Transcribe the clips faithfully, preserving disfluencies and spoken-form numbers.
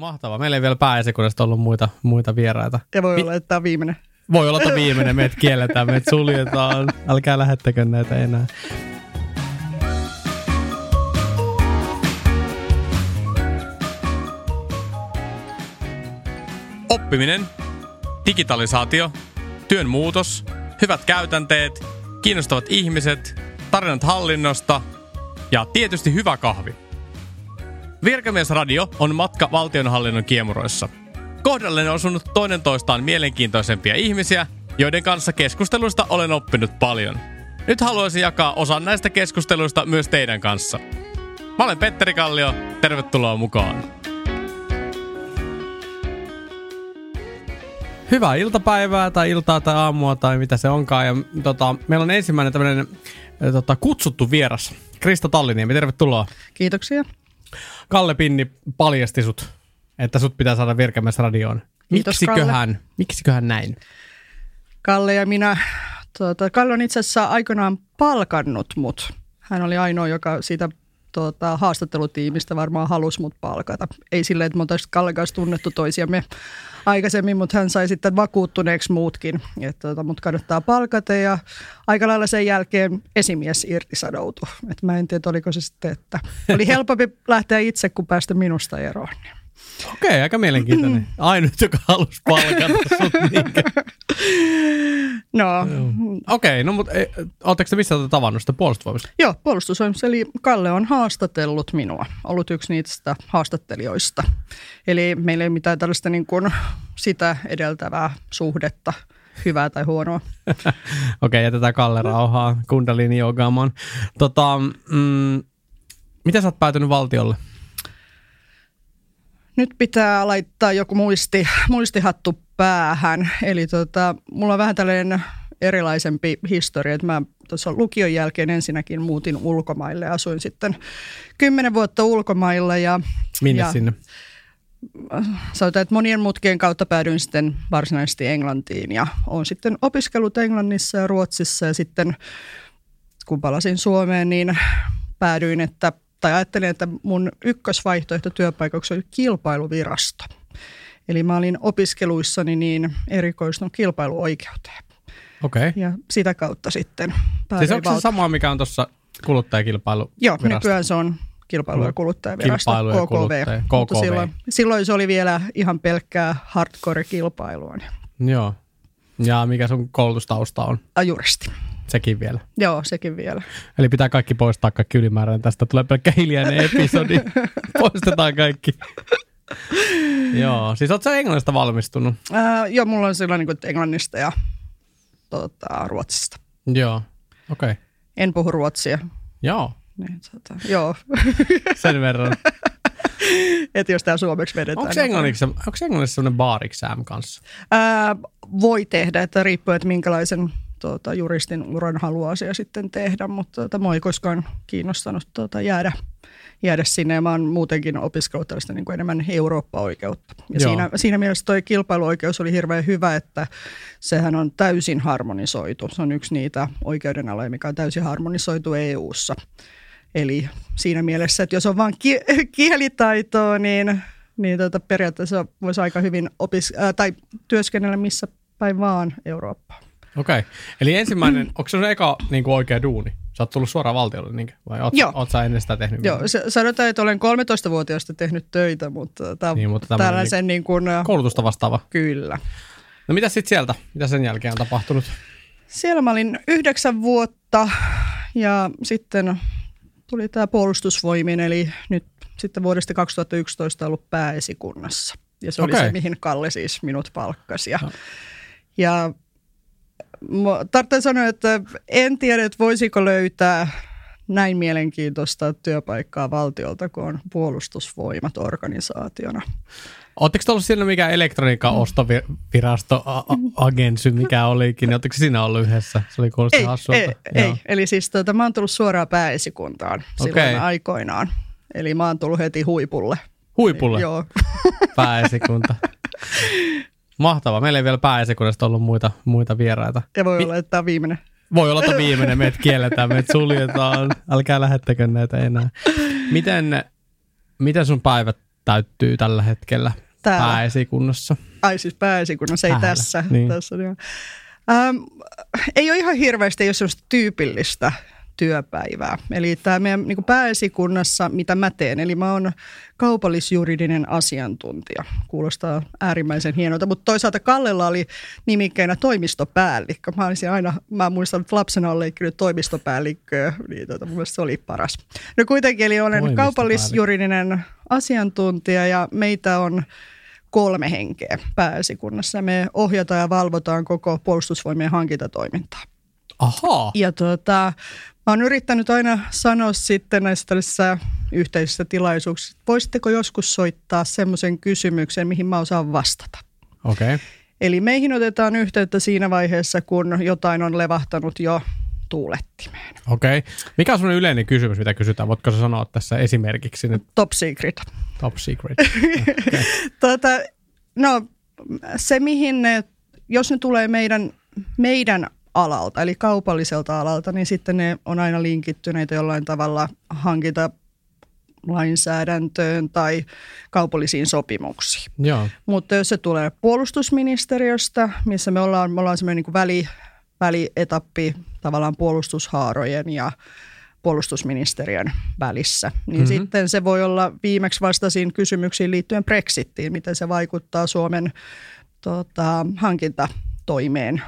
Mahtavaa. Meillä ei vielä pääesikunnasta ollut muita, muita vieraita. Ja voi Mi- olla, että tämä on viimeinen. Voi olla, että viimeinen. Meidät kielletään, meidät suljetaan. Älkää lähettäkö näitä enää. Oppiminen, digitalisaatio, työn muutos, hyvät käytänteet, kiinnostavat ihmiset, tarinat hallinnosta ja tietysti hyvä kahvi. Virkamiesradio on matka valtionhallinnon kiemuroissa. Kohdalle on osunut toinen toistaan mielenkiintoisempia ihmisiä, joiden kanssa keskusteluista olen oppinut paljon. Nyt haluaisin jakaa osan näistä keskusteluista myös teidän kanssa. Mä olen Petteri Kallio, tervetuloa mukaan. Hyvää iltapäivää tai iltaa tai aamua tai mitä se onkaan. Ja, tota, meillä on ensimmäinen tämmöinen tota, kutsuttu vieras, Krista Talliniemi. Tervetuloa. Kiitoksia. Kalle Pinni paljasti sut, että sut pitää saada Virkamiesradioon. Miksiköhän, miksiköhän näin? Kalle ja minä, tuota, Kalle on itse asiassa aikoinaan palkannut mut. Hän oli ainoa, joka siitä tuota, haastattelutiimistä varmaan halusi mut palkata. Ei silleen, että me oltaisiin Kallen kanssa tunnettu toisiamme aikaisemmin, mutta hän sai sitten vakuuttuneeksi muutkin, että tuota, mut kannattaa palkata ja aika lailla sen jälkeen esimies irtisanoutui. Et mä en tiedä, oliko se sitten, että oli helpompi lähteä itse, kun päästä minusta eroon. Okei, okay, aika mielenkiintoinen. Ainut, joka halusi palkata sut niinkä. No. Okei, okay, no mutta ootteko te missä tavannut sitä puolustusvoimista? Joo, puolustusvoimista. Eli Kalle on haastatellut minua, ollut yksi niistä haastattelijoista. Eli meillä ei mitään tällaista niin kuin sitä edeltävää suhdetta, hyvää tai huonoa. Okei, okay, jätetään Kalle rauhaa kundalini-joogaamaan. Tota, mm, miten sä oot päätynyt valtiolle? Nyt pitää laittaa joku muisti, muistihattu päähän. Eli tota, mulla on vähän tällainen erilaisempi historia. Että mä tuossa lukion jälkeen ensinnäkin muutin ulkomaille. Asuin sitten kymmenen vuotta ulkomailla. Ja, minne ja, sinne? Sanotaan, että monien mutkien kautta päädyin sitten varsinaisesti Englantiin. Ja olen sitten opiskellut Englannissa ja Ruotsissa. Ja sitten kun palasin Suomeen, niin päädyin, että tai ajattelin, että mun ykkösvaihtoehto työpaikaksi oli kilpailuvirasto. Eli mä olin opiskeluissani niin erikoistunut kilpailuoikeuteen. Okei. Okay. Ja sitä kautta sitten päädyin. Siis onko se sama, mikä on tuossa kuluttajakilpailuvirasto? Joo, nykyään se on kilpailu- ja kuluttajavirasto, kilpailu- ja K K V. K K V. Silloin, silloin se oli vielä ihan pelkkää hardcore-kilpailua. Joo. Ja mikä sun koulutustausta on? Juristi. Sekin vielä. Joo, sekin vielä. Eli pitää kaikki poistaa, kaikki ylimääräinen. Tästä tulee pelkkä hiljainen episodi. Poistetaan kaikki. Joo, siis ootko sä Englannista valmistunut? Äh, joo, mulla on sillä niin kuin Englannista ja tota, Ruotsista. Joo, okei. Okay. En puhu ruotsia. Joo. Niin, tota, joo. Sen verran. Että jos tää suomeksi vedetään. Onko englanniksi, onko englanniksi sellainen baariksääm kanssa? Äh, voi tehdä, että riippuu, että minkälaisen Tuota, juristin uran haluaa asia sitten tehdä, mutta tuota, mua ei koskaan kiinnostanut tuota, jäädä, jäädä sinne. Ja mä oon muutenkin opiskellut tällaista niin kuin enemmän Eurooppa-oikeutta. Ja siinä, siinä mielessä toi kilpailuoikeus oli hirveän hyvä, että sehän on täysin harmonisoitu. Se on yksi niitä oikeudenaloja, mikä on täysin harmonisoitu E U:ssa. Eli siinä mielessä, että jos on vaan ki- kielitaitoa, niin, niin tuota, periaatteessa voisi aika hyvin opis- äh, tai työskennellä missä päin vaan Eurooppaan. Okei. Okay. Eli ensimmäinen, onko se sun eka niin kuin oikea duuni? Sä oot tullut suoraan valtiolle, niin, vai oot, oot sä ennen sitä tehnyt? Joo, sanotaan, että olen kolmetoistavuotiaasta tehnyt töitä, mutta, ta, niin, mutta tällaisen niin kuin koulutusta vastaava. Kyllä. No mitä sitten sieltä? Mitä sen jälkeen on tapahtunut? Siellä mä olin yhdeksän vuotta ja sitten tuli tämä puolustusvoimin, eli nyt sitten vuodesta kaksituhattayksitoista ollut pääesikunnassa. Ja se oli okay. Se, mihin Kalle siis minut palkkasi. Ja, no. ja Tarvitsen sanoa, että en tiedä, että voisiko löytää näin mielenkiintoista työpaikkaa valtiolta, kun on puolustusvoimat organisaationa. Oletteko te ollut siinä, mikä elektroniikan ostovirasto agensy, mikä olikin? Oletteko siinä ollut yhdessä? Se oli kuulosti hassulta. Ei, ei. Eli siis tuota, mä oon tullut suoraan pääesikuntaan silloin okay. aikoinaan. Eli mä oon tullut heti huipulle. Huipulle? Eli, joo. Pääesikunta. Mahtavaa. Meillä ei vielä pääesikunnasta ollut muita, muita vieraita. Ja voi Mi- olla, että tämä on viimeinen. Voi olla, että viimeinen. Meidät kielletään, meidät suljetaan. Älkää lähettäkö näitä enää. Miten, miten sun päivät täyttyy tällä hetkellä täällä. Pääesikunnassa. Ai siis pääesikunnassa, ei täällä. Tässä. Niin. Tässä on ihan. Ähm, ei ole ihan hirveästi, ei ole sellaista tyypillistä työpäivää. Eli tämä meidän niin kuin pääesikunnassa, mitä mä teen, eli mä oon kaupallisjuridinen asiantuntija. Kuulostaa äärimmäisen hienolta, mutta toisaalta Kallella oli nimikkeenä toimistopäällikkö. Mä olisin aina, mä muistan, että lapsena olen leikkinyt toimistopäällikköä, niin tuota, mun mielestä se oli paras. No kuitenkin, eli olen kaupallisjuridinen asiantuntija ja meitä on kolme henkeä pääesikunnassa. Me ohjataan ja valvotaan koko puolustusvoimien hankintatoimintaa. Ahaa. Ja tuota, mä oon yrittänyt aina sanoa sitten näissä tällaisissa yhteisissä tilaisuuksissa, että voisitteko joskus soittaa semmoisen kysymyksen, mihin mä osaan vastata. Okei. Okay. Eli meihin otetaan yhteyttä siinä vaiheessa, kun jotain on levahtanut jo tuulettimeen. Okei. Okay. Mikä on semmoinen yleinen kysymys, mitä kysytään? Voitko sä sanoa tässä esimerkiksi nyt? Top secret. Top secret. Okay. Tuota, no se mihin ne, jos ne tulee meidän, meidän alalta, eli kaupalliselta alalta, niin sitten ne on aina linkittyneitä jollain tavalla hankintalainsäädäntöön tai kaupallisiin sopimuksiin. Joo. Mutta jos se tulee puolustusministeriöstä, missä me ollaan, me ollaan semmoinen niin kuin väli, välietappi tavallaan puolustushaarojen ja puolustusministeriön välissä, niin mm-hmm. sitten se voi olla viimeksi vastaisiin kysymyksiin liittyen Brexitiin, miten se vaikuttaa Suomen tota, hankintatoimeen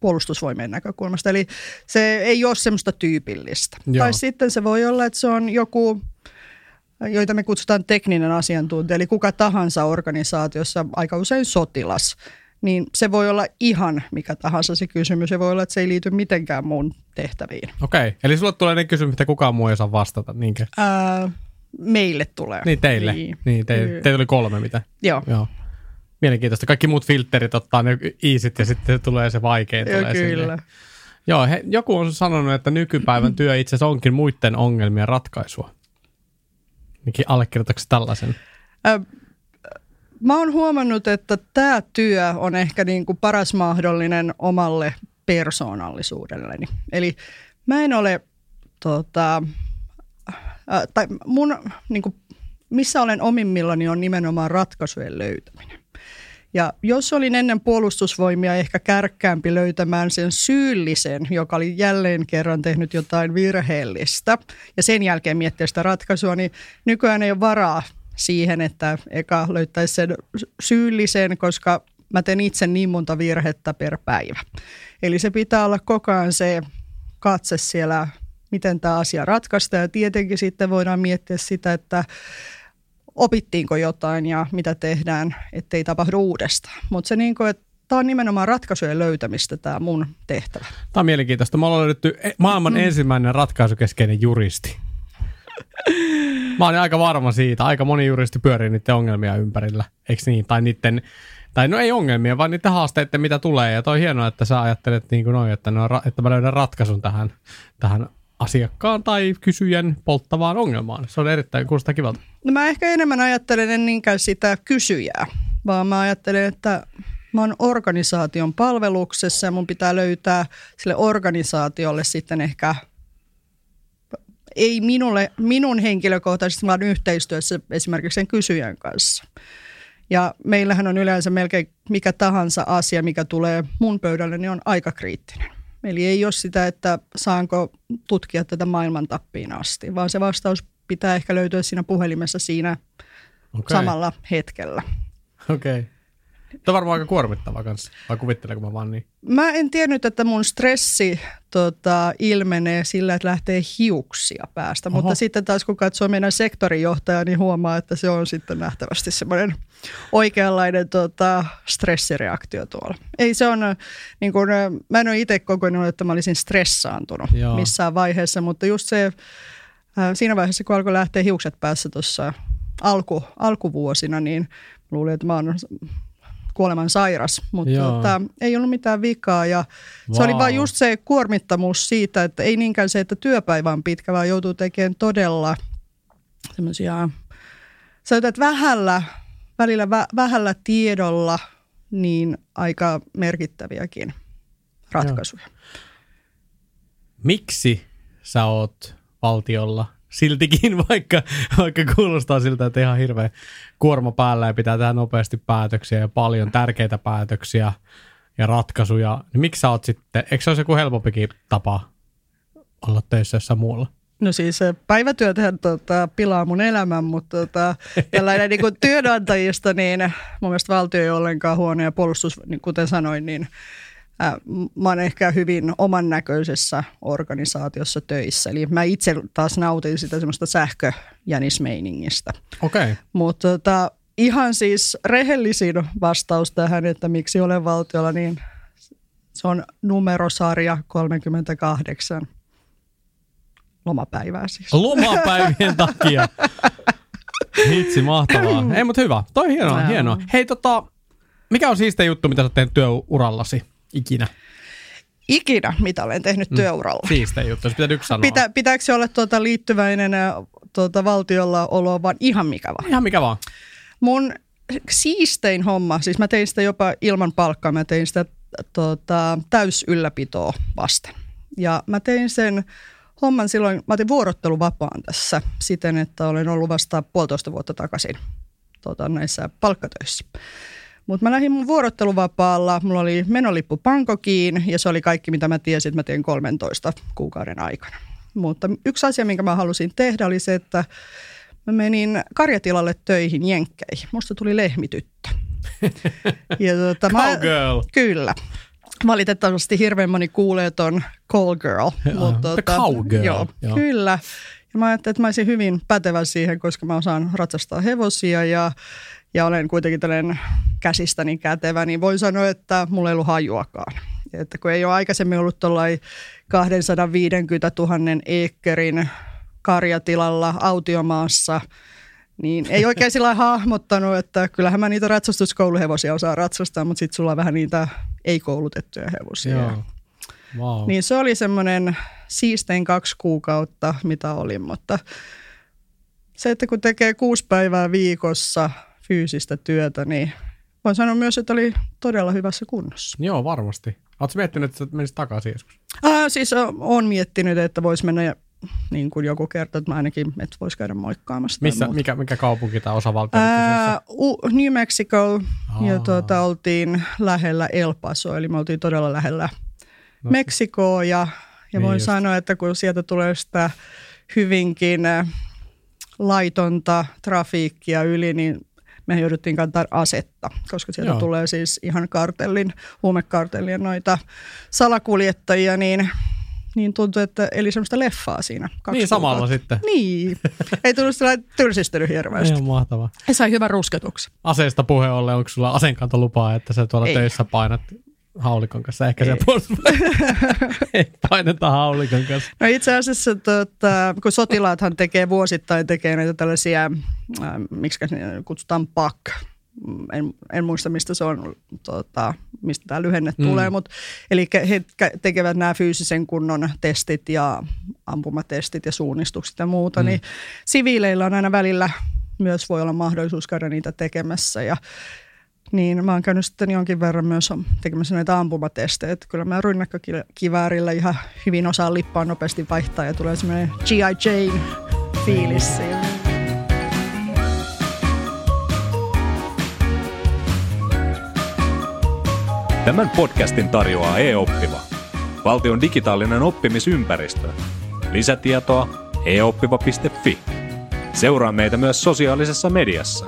puolustusvoimien näkökulmasta. Eli se ei ole semmoista tyypillistä. Joo. Tai sitten se voi olla, että se on joku, joita me kutsutaan tekninen asiantuntija, eli kuka tahansa organisaatiossa, aika usein sotilas, niin se voi olla ihan mikä tahansa se kysymys. Se voi olla, että se ei liity mitenkään muun tehtäviin. Okei, eli sulla tulee ne kysymys, mitä kukaan muu ei osaa vastata, niinkö? Ää, meille tulee. Niin teille. Niin, niin te, y- teille oli kolme, mitä? Joo. Joo. Mielenkiintoista. Kaikki muut filterit ottaa ne iisit ja sitten tulee se vaikein. Tulee kyllä. Joo, he, joku on sanonut, että nykypäivän työ itse asiassa onkin muiden ongelmien ratkaisua. Minkin allekirjoitatko tällaisen? Ö, mä oon huomannut, että tämä työ on ehkä niin kuin paras mahdollinen omalle persoonallisuudelleni. Eli mä en ole, tota, äh, tai mun, niin kuin, missä olen omimmillani on nimenomaan ratkaisujen löytäminen. Ja jos olin ennen puolustusvoimia ehkä kärkkäämpi löytämään sen syyllisen, joka oli jälleen kerran tehnyt jotain virheellistä, ja sen jälkeen miettiä sitä ratkaisua, niin nykyään ei ole varaa siihen, että eka löytäisi sen syyllisen, koska mä teen itse niin monta virhettä per päivä. Eli se pitää olla koko ajan se katse siellä, miten tämä asia ratkaistaan, ja tietenkin sitten voidaan miettiä sitä, että opittiinko jotain ja mitä tehdään, ettei tapahdu uudestaan. Mutta se niin kuin, että tämä on nimenomaan ratkaisujen löytämistä tämä mun tehtävä. Tämä on mielenkiintoista. Me ollaan löydetty maailman mm. ensimmäinen ratkaisukeskeinen juristi. Mä olen aika varma siitä. Aika moni juristi pyörii niiden ongelmia ympärillä, eikö niin? Tai niiden, tai no ei ongelmia, vaan niiden haasteiden, mitä tulee. Ja toi on hienoa, että sä ajattelet niin kuin noin, että, no, että mä löydän ratkaisun tähän, tähän asiakkaan tai kysyjän polttavaan ongelmaan. Se on erittäin, kuulostaa kivalta. No mä ehkä enemmän ajattelen en niinkään sitä kysyjää, vaan mä ajattelen, että mä oon organisaation palveluksessa ja mun pitää löytää sille organisaatiolle sitten ehkä, ei minulle, minun henkilökohtaisesti, vaan yhteistyössä esimerkiksi sen kysyjän kanssa. Ja meillähän on yleensä melkein mikä tahansa asia, mikä tulee mun pöydälle, niin on aika kriittinen. Eli ei ole sitä, että saanko tutkia tätä maailman tappiin asti, vaan se vastaus pitää ehkä löytyä siinä puhelimessa siinä okay. samalla hetkellä. Okei. Okay. Tämä on varmaan aika kuormittavaa kanssa, vai kuvittelen, kun mä vaan niin? Mä en tiennyt, että mun stressi tota, ilmenee sillä, että lähtee hiuksia päästä, Oho. Mutta sitten taas kun katsoo meidän sektorijohtajaa, niin huomaa, että se on sitten nähtävästi semmoinen oikeanlainen tota, stressireaktio tuolla. Ei se on, niin kun, mä en ole itse kokenut, että mä olisin stressaantunut Joo. missään vaiheessa, mutta just se, siinä vaiheessa, kun alkoi lähteä hiukset päässä tuossa alku, alkuvuosina, niin luulin, että mä oon kuoleman sairas, mutta tota, ei ollut mitään vikaa ja wow. se oli vaan just se kuormittamus siitä, että ei niinkään se, että työpäivä on pitkä, vaan joutuu tekemään todella semmoisia, sä otat vähällä, välillä vä, vähällä tiedolla niin aika merkittäviäkin ratkaisuja. Joo. Miksi sä oot valtiolla siltikin, vaikka, vaikka kuulostaa siltä, että ihan hirveä kuorma päällä ja pitää tehdä nopeasti päätöksiä ja paljon tärkeitä päätöksiä ja ratkaisuja. Niin miksi sä oot sitten, eikö se olisi joku helpompikin tapa olla töissä jossain muualla? No siis päivätyötähän tota, pilaa mun elämän, mutta tota, tällainen niin kuin työnantajista, niin mun mielestä valtio ei ollenkaan huono ja puolustus, niin kuten sanoin, niin äh, mä oon ehkä hyvin oman näköisessä organisaatiossa töissä. Eli mä itse taas nautin sitä semmoista sähköjänismeiningistä. Okei. Okay. Mutta tota, ihan siis rehellisin vastaus tähän, että miksi olen valtiolla, niin se on numerosarja kolmekymmentäkahdeksan. Lomapäivää siis. Lomapäivien takia. Hitsi, mahtavaa. Ei, mutta hyvä. Toi on hienoa, no. hienoa. Hei, tota, mikä on siistein juttu, mitä sä oot tehnyt työurallasi ikinä? Ikinä, mitä olen tehnyt mm. työuralla. Siistein juttu, jos pitää yksi sanoa. Pitä, pitääkö se olla tuota liittyväinen tuota valtiolla oloa, vaan ihan mikä vaan? Ihan mikä vaan. Mun siistein homma, siis mä tein sitä jopa ilman palkkaa, mä tein sitä tuota, täysylläpitoa vasten. Ja mä tein sen... homman silloin, mä otin vuorotteluvapaan tässä siten, että olen ollut vasta puolitoista vuotta takaisin tuota, näissä palkkatöissä. Mutta mä lähdin mun vuorotteluvapaalla, mulla oli menolippu Pankokiin ja se oli kaikki, mitä mä tiesin, että mä teen kolmentoista kuukauden aikana. Mutta yksi asia, minkä mä halusin tehdä, oli se, että mä menin karjatilalle töihin jenkkeihin. Musta tuli lehmityttö. Ja tuota, mä, girl. Kyllä. Valitettavasti hirveän moni kuulee ton call girl. Mutta, the tota, cow girl. Joo, joo. Kyllä. Ja mä ajattelin, että mä olisin hyvin pätevä siihen, koska mä osaan ratsastaa hevosia ja, ja olen kuitenkin tällainen käsistäni kätevä, niin voin sanoa, että mulla ei ollut hajuakaan. Että kun ei ole aikaisemmin ollut tuollainen kaksisataaviisikymmentätuhatta eekkerin karjatilalla autiomaassa, niin ei oikein sillä hahmottanut, että kyllähän mä niitä ratsastuskouluhevosia osaan ratsastaa, mutta sitten sulla on vähän niitä ei-koulutettuja hevosia. Wow. Niin se oli semmoinen siistein kaksi kuukautta, mitä olin, mutta se, että kun tekee kuusi päivää viikossa fyysistä työtä, niin voin sanoa myös, että oli todella hyvässä kunnossa. Joo, varmasti. Oletko miettinyt, että menisit takaisin joskus? Ah, siis olen miettinyt, että voisi mennä niin kuin joku kertoo, että mä ainakin et voisi käydä moikkaamassa. Missä, mikä, mikä kaupunki tai osavaltio? Ää, U- New Mexico Aa. ja tuota, oltiin lähellä El Paso, eli me oltiin todella lähellä no. Meksikoa ja, ja niin voin just. sanoa, että kun sieltä tulee sitä hyvinkin laitonta trafiikkia yli, niin me jouduttiin kantaa asetta, koska sieltä Joo. tulee siis ihan kartellin, huumekartellien noita salakuljettajia, niin niin tuntui, että eli semmoista leffaa siinä. Niin samalla kuukautta. Sitten. Niin. Ei tullut sellainen tylsistely hirveästi. Ihan mahtavaa. Ja sai hyvän rusketuksen. Aseista puheen ollen, onko sulla asenkantolupaa, että sä tuolla Ei. töissä painat haulikon kanssa? Ehkä se Ei paineta haulikon kanssa. No itse asiassa, tuota, kun sotilaathan tekee vuosittain, tekee näitä tällaisia, äh, miksi kutsutaan P A K. En, en muista, mistä se on, tuota, mistä tämä lyhenne mm. tulee, mutta eli he tekevät nämä fyysisen kunnon testit ja ampumatestit ja suunnistukset ja muuta, mm. niin siviileillä on aina välillä myös voi olla mahdollisuus käydä niitä tekemässä ja niin mä oon käynyt sitten jonkin verran myös tekemässä näitä ampumatestejä, että kyllä mä rynnäkkökiväärillä ihan hyvin osaan lippaa nopeasti vaihtaa ja tulee semmoinen G I Jane fiilis siinä. Tämän podcastin tarjoaa e-oppiva, valtion digitaalinen oppimisympäristö. Lisätietoa e oppiva piste fi. Seuraa meitä myös sosiaalisessa mediassa.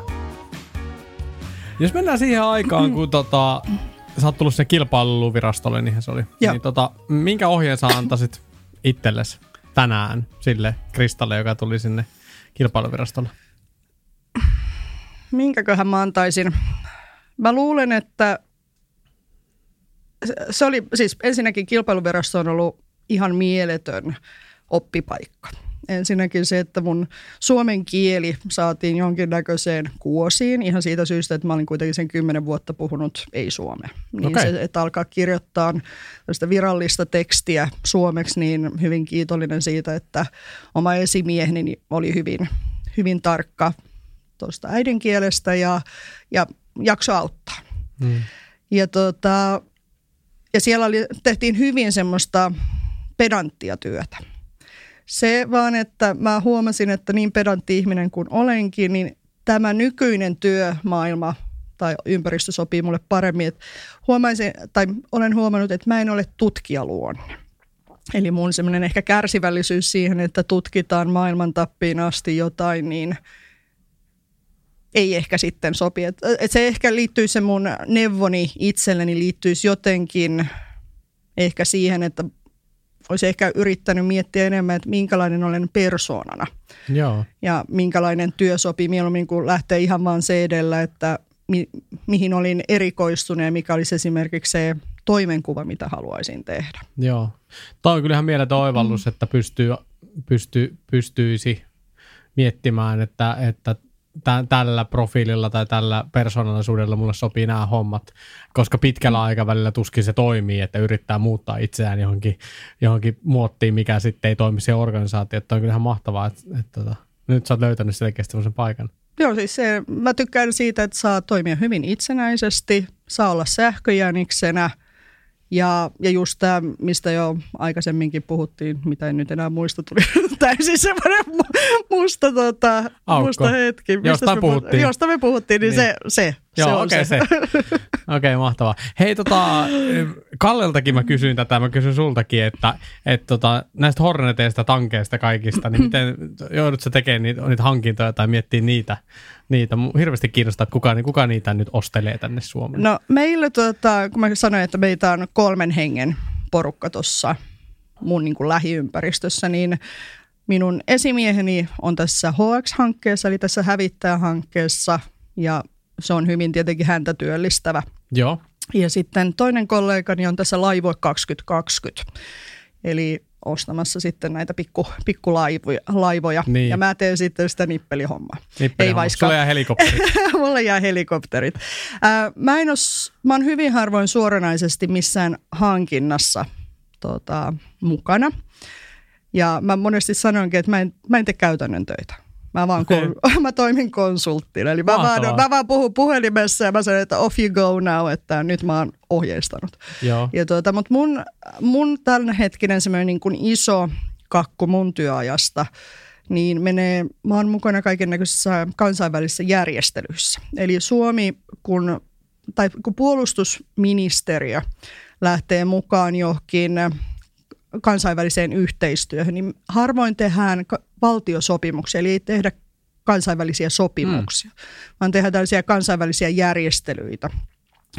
Jos mennään siihen aikaan, kun tota, sä oot tullut sen kilpailuvirastolle, niinhän se oli. Niin, tota, minkä ohjeen sä antaisit itsellesi tänään sille Kristalle, joka tuli sinne kilpailuvirastolle? Minkäköhän mä antaisin? Mä luulen, että... Se oli, siis ensinnäkin kilpailuvirasto on ollut ihan mieletön oppipaikka. Ensinnäkin se, että mun suomen kieli saatiin jonkinnäköiseen kuosiin ihan siitä syystä, että mä olin kuitenkin sen kymmenen vuotta puhunut ei-suomea. Niin okay. se, että alkaa kirjoittaa tällaista virallista tekstiä suomeksi, niin hyvin kiitollinen siitä, että oma esimieheni oli hyvin, hyvin tarkka tuosta äidinkielestä ja, ja jakso auttaa. Hmm. Ja tota... Ja siellä oli, tehtiin hyvin semmoista pedanttia työtä. Se vaan, että mä huomasin, että niin pedantti ihminen kuin olenkin, niin tämä nykyinen työmaailma tai ympäristö sopii mulle paremmin. Huomaisin, tai olen huomannut, että mä en ole tutkijaluonne. Eli mun semmoinen ehkä kärsivällisyys siihen, että tutkitaan maailman tappiin asti jotain, niin ei ehkä sitten sopi. Et, et se ehkä liittyy se mun neuvoni itselleni liittyisi jotenkin ehkä siihen, että olisi ehkä yrittänyt miettiä enemmän, että minkälainen olen persoonana. Joo. Ja minkälainen työ sopii mieluummin, kun lähtee ihan vaan se edellä, että mi- mihin olin erikoistunut ja mikä olisi esimerkiksi se toimenkuva, mitä haluaisin tehdä. Joo. Tämä on kyllähän mieletön oivallus, mm. että pystyy, pystyy, pystyisi miettimään, että, että t- tällä profiililla tai tällä persoonallisuudella mulle sopii nämä hommat, koska pitkällä aikavälillä tuskin se toimii, että yrittää muuttaa itseään johonkin, johonkin muottiin, mikä sitten ei toimi se organisaatio. Tämä on kyllähän mahtavaa, että, että, että nyt sä oot löytänyt selkeästi sellaisen paikan. Joo, siis se, mä tykkään siitä, että saa toimia hyvin itsenäisesti, saa olla sähköjäniksenä. Ja, ja just tämä, mistä jo aikaisemminkin puhuttiin, mitä en nyt enää muista, tuli täysin semmoinen musta, tota, musta hetki. Mistä josta me puhuttiin. Josta me puhuttiin, niin, niin. se, se, Joo, se on okay, se. se. Okei, okay, mahtavaa. Hei, tota, Kalleltakin mä kysyin tätä, mä kysyn sultakin, että et, tota, näistä Horneteista, tankeista kaikista, niin miten joudut sä tekemään niitä, niitä hankintoja tai miettimään niitä? Niitä hirveästi kiinnostaa, että kuka, kuka niitä nyt ostelee tänne Suomeen. No meillä, tota, kun mä sanoin, että meitä on kolmen hengen porukka tuossa mun niin kuin lähiympäristössä, niin minun esimieheni on tässä H X-hankkeessa, eli tässä hävittäjähankkeessa, ja se on hyvin tietenkin häntä työllistävä. Joo. Ja sitten toinen kollegani on tässä Laivue kaksituhattakaksikymmentä, eli ostamassa sitten näitä pikku, pikkulaivoja. Niin. Ja mä teen sitten sitä nippelihommaa. Nippelihommaa. Ei vaikka. Sulla jää helikopterit. Mulla jää helikopterit. Äh, mä, en os, mä oon hyvin harvoin suoranaisesti missään hankinnassa tota, mukana. Ja mä monesti sanonkin, että mä en, mä en tee käytännön töitä. Mä, vaan okay. kon, mä toimin konsulttina. Eli mä vaan, mä vaan puhun puhelimessa ja mä sanon, että off you go now, että nyt mä oon ohjeistanut. Tuota, mutta mun, mun tämänhetkinen semmoinen niin kuin iso kakku mun työajasta, niin menee, mä oon mukana kaikennäköisissä kansainvälisissä järjestelyissä. Eli Suomi, kun, tai kun puolustusministeriö lähtee mukaan johonkin kansainväliseen yhteistyöhön, niin harvoin tehdään valtiosopimuksia, eli ei tehdä kansainvälisiä sopimuksia, mm. vaan tehdään tällaisia kansainvälisiä järjestelyitä.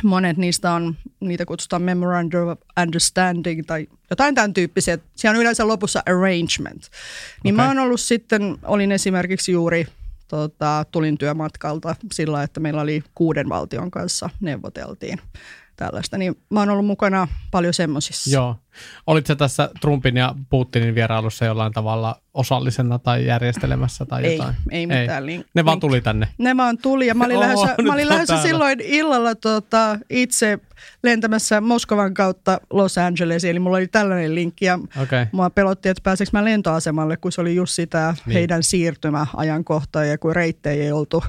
Monet niistä on, niitä kutsutaan Memorandum of Understanding tai jotain tämän tyyppisiä. Siellä on yleensä lopussa arrangement. Niin okay. Mä oon ollut sitten, olin esimerkiksi juuri, tota, tulin työmatkalta sillä, että meillä oli kuuden valtion kanssa neuvoteltiin. Tällaista, niin mä oon ollut mukana paljon semmoisissa. Joo. Olitko tässä Trumpin ja Putinin vierailussa jollain tavalla osallisena tai järjestelemässä tai jotain? Ei, ei mitään. Ei. Link- ne vaan tuli tänne. Ne vaan tuli ja mä olin lähdössä, mä olin lähdössä silloin illalla tota, itse lentämässä Moskovan kautta Los Angelesiin, eli mulla oli tällainen linkki ja okay. Mua pelotti, että pääseekö mä lentoasemalle, kun se oli just sitä niin. Heidän siirtymäajankohtaa ja kun reittejä ei oltu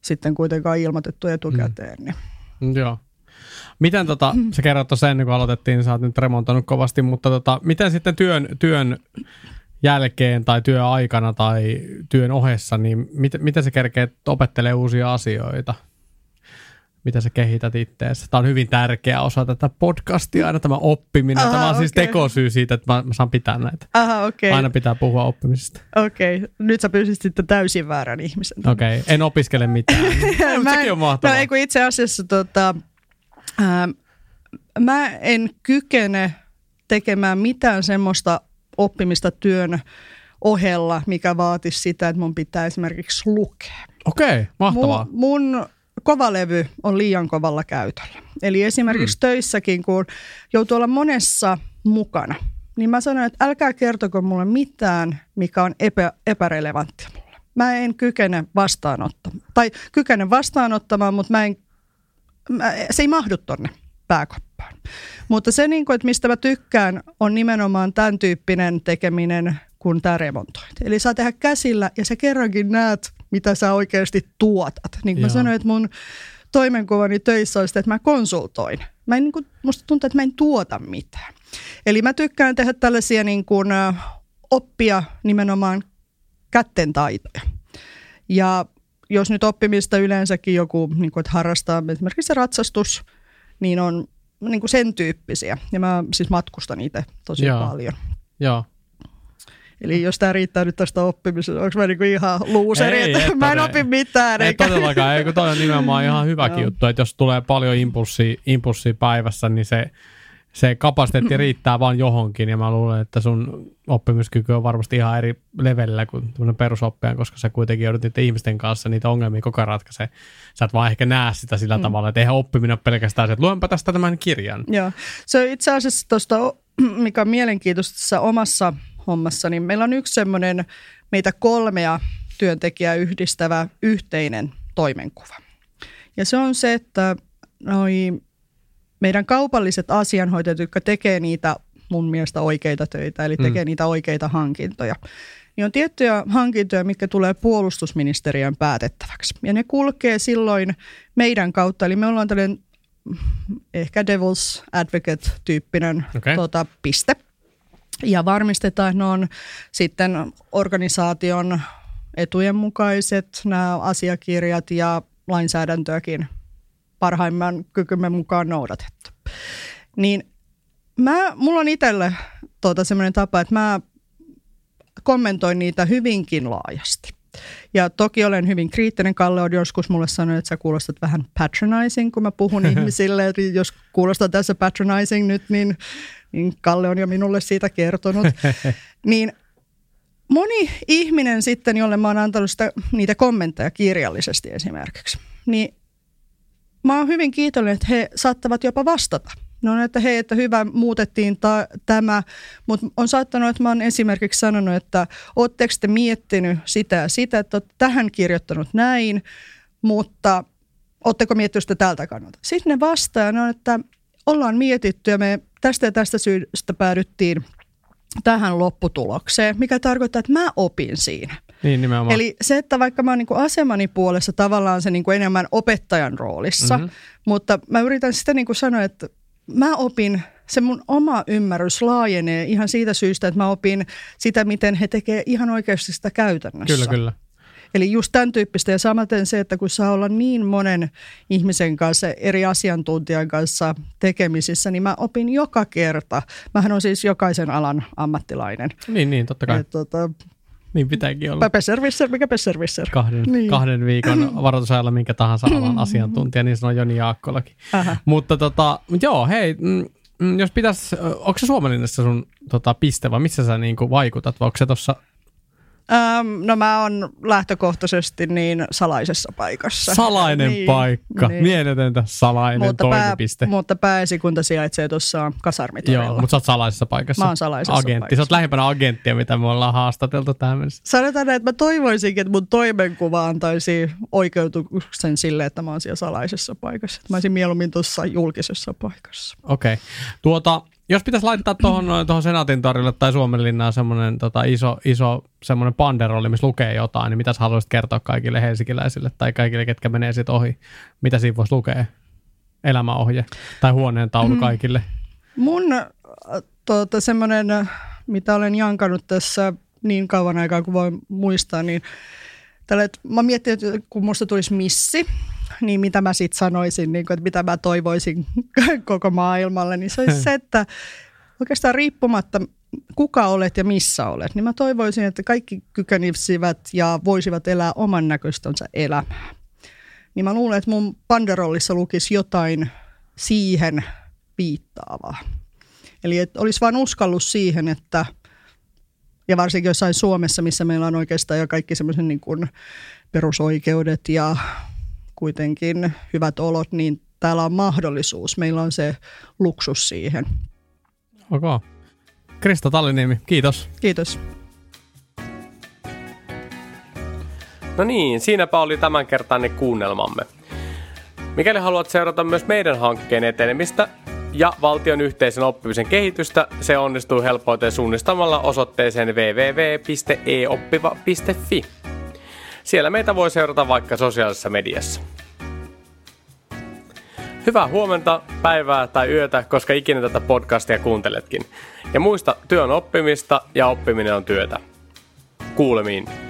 sitten kuitenkaan ilmoitettu etukäteen. Mm. Niin. Joo. Miten tota, sä kerrot tuossa ennen kuin aloitettiin, sä oot nyt remontoinut kovasti, mutta tota, miten sitten työn, työn jälkeen tai työaikana tai työn ohessa, niin mit, miten sä kerkeet opettelee uusia asioita? Miten sä kehität itteensä? Tämä on hyvin tärkeä osa tätä podcastia, aina tämä oppiminen. Aha, tämä on siis okay. Tekosyy siitä, että mä, mä saan pitää näitä. Aha, okay. Aina pitää puhua oppimisesta. Okei, okay. Nyt sä pyysit sitten täysin väärän ihmisen. Okei, okay. En opiskele mitään. Mutta sekin on mahtavaa. No ei kun itse asiassa tota... Ähm, mä en kykene tekemään mitään semmoista oppimista työn ohella, mikä vaatisi sitä, että mun pitää esimerkiksi lukea. Okei, mahtavaa. Mun, mun kovalevy on liian kovalla käytöllä. Eli esimerkiksi hmm. töissäkin, kun joutuu olla monessa mukana, niin mä sanon, että älkää kertoko mulle mitään, mikä on epä, epärelevanttia mulle. Mä en kykene vastaanottamaan, tai kykene vastaanottamaan, mutta mä en se ei mahdu tuonne pääkoppaan. Mutta se, että mistä mä tykkään, on nimenomaan tämän tyyppinen tekeminen kuin tämä remontointi. Eli saa tehdä käsillä ja sä kerrankin näet, mitä sä oikeasti tuotat. Niin kuin mä sanoin, että mun toimenkuvani töissä on sitä, että mä konsultoin. Mä en, niin kuin, musta tuntuu, että mä en tuota mitään. Eli mä tykkään tehdä tällaisia niin kuin oppia nimenomaan kätten taitoja. Ja jos nyt oppimista yleensäkin joku niin kuin, että harrastaa esimerkiksi ratsastus, niin on niin kuin sen tyyppisiä. Ja mä siis matkustan itse tosi Joo. paljon. Joo. Eli jos tämä riittää nyt tästä oppimisesta, onko mä niinku ihan luuseri, ei, että mä en opi mitään. Ei eikä. Todellakaan, ei, kun toi on nimenomaan ihan hyväkin juttu, että jos tulee paljon impulssia, impulssia päivässä, niin se, se kapasiteetti riittää vaan johonkin. Ja mä luulen, että sun oppimiskyky on varmasti ihan eri levelillä kuin perusoppijan, koska sä kuitenkin joudut niiden ihmisten kanssa niitä ongelmia koko ajan ratkaisee. Sä et vaan ehkä näe sitä sillä mm. tavalla, että eihän oppiminen ole pelkästään se, että luenpa tästä tämän kirjan. Joo, se so, itse asiassa tuosta, mikä on mielenkiintoista tässä omassa hommassa, niin meillä on yksi semmoinen meitä kolmea työntekijää yhdistävä yhteinen toimenkuva. Ja se on se, että noi meidän kaupalliset asianhoitajat, jotka tekee niitä mun mielestä oikeita töitä, eli tekee mm. niitä oikeita hankintoja, niin on tiettyjä hankintoja, mitkä tulee puolustusministeriön päätettäväksi. Ja ne kulkee silloin meidän kautta, eli me ollaan tällainen ehkä devil's advocate-tyyppinen okay. tuota, piste. Ja varmistetaan, että ne on sitten organisaation etujen mukaiset nämä asiakirjat ja lainsäädäntöäkin parhaimman kykymme mukaan noudatettu. Niin mä, mulla on itselle tuota, sellainen tapa, että mä kommentoin niitä hyvinkin laajasti. Ja toki olen hyvin kriittinen. Kalle on joskus mulle sanonut, että sä kuulostat vähän patronizing, kun mä puhun ihmisille. Että jos kuulostaa tässä patronizing nyt, niin, niin Kalle on jo minulle siitä kertonut. Niin moni ihminen sitten, jolle mä oon antanut sitä, niitä kommentteja kirjallisesti esimerkiksi, niin mä oon hyvin kiitollinen, että he saattavat jopa vastata. No, että hei, että hyvä, muutettiin ta- tämä, mutta on saattanut, että mä oon esimerkiksi sanonut, että ootteko te miettinyt sitä ja sitä, että olette tähän kirjoittanut näin, mutta ootteko miettinyt sitä tältä kannalta? Sitten ne vastaa, no, että ollaan mietitty ja me tästä ja tästä syystä päädyttiin tähän lopputulokseen, mikä tarkoittaa, että mä opin siinä. Niin, nimenomaan. Eli se, että vaikka mä oon niin kuin asemani puolessa tavallaan se niin kuin enemmän opettajan roolissa, mm-hmm. mutta mä yritän sitä niin kuin sanoa, että mä opin, se mun oma ymmärrys laajenee ihan siitä syystä, että mä opin sitä, miten he tekevät ihan oikeasti sitä käytännössä. Kyllä, kyllä. Eli just tämän tyyppistä ja samaten se, että kun saa olla niin monen ihmisen kanssa, eri asiantuntijan kanssa tekemisissä, niin mä opin joka kerta. Mähän on siis jokaisen alan ammattilainen. Niin, niin, totta kai. Et, tota, niin pitääkin olla. Pesservisser, mikä pesservisser. Kahden, niin. kahden viikon varoitusajalla minkä tahansa alan asiantuntija, niin sanoi Joni Jaakkollakin. Aha. Mutta tota, joo, hei, mm, jos pitäisi, onko se Suomenlinnassa sun tota, piste, vai missä sä niinku vaikutat, vai onko se tuossa? Öm, no mä oon lähtökohtaisesti niin salaisessa paikassa. Salainen niin, paikka, niin. Mieletöntä salainen mutta toimipiste. Pää, mutta pääesikunta sijaitsee tuossa Kasarmitorilla. Joo, mutta sä oot salaisessa paikassa. Mä oon salaisessa Agentti. paikassa. Sä oot lähempänä agenttia, mitä me ollaan haastateltu tähän mennessä. Sanotaan näin, että mä toivoisinkin, että mun toimenkuva antaisi oikeutuksen sille, että mä oon siellä salaisessa paikassa. Mä olisin mieluummin tuossa julkisessa paikassa. Okei. Okay. Tuota... Jos pitäisi laittaa tuohon Senaatintorille tai Suomenlinnaan semmoinen tota, iso, iso semmoinen panderolli, missä lukee jotain, niin mitä sä haluaisit kertoa kaikille helsinkiläisille tai kaikille, ketkä menee sit ohi? Mitä siinä voisi lukea? Elämäohje tai huoneen taulu kaikille? Mun tuota, semmoinen, mitä olen jankannut tässä niin kauan aikaa kuin voin muistaa, niin tälle, mä mietin, että kun musta tulisi missi, niin mitä mä sitten sanoisin, niin kun, että mitä mä toivoisin koko maailmalle, niin se olisi se, että oikeastaan riippumatta kuka olet ja missä olet, niin mä toivoisin, että kaikki kykenisivät ja voisivat elää oman näköistönsä elämää. Niin mä luulen, että mun panderollissa lukisi jotain siihen viittaavaa. Eli että olisi vaan uskallut siihen, että ja varsinkin jossain Suomessa, missä meillä on oikeastaan jo kaikki semmoiset niin kuin perusoikeudet ja kuitenkin hyvät olot, niin täällä on mahdollisuus. Meillä on se luksus siihen. Okay. Krista Talliniemi, kiitos. Kiitos. No niin, siinäpä oli tämänkertainen kuunnelmamme. Mikäli haluat seurata myös meidän hankkeen etenemistä ja valtion yhteisen oppimisen kehitystä, se onnistuu helpoiten suunnistamalla osoitteeseen double-u double-u double-u piste e oppiva piste fi. Siellä meitä voi seurata vaikka sosiaalisessa mediassa. Hyvää huomenta, päivää tai yötä, koska ikinä tätä podcastia kuunteletkin. Ja muista, työ on oppimista ja oppiminen on työtä. Kuulemiin.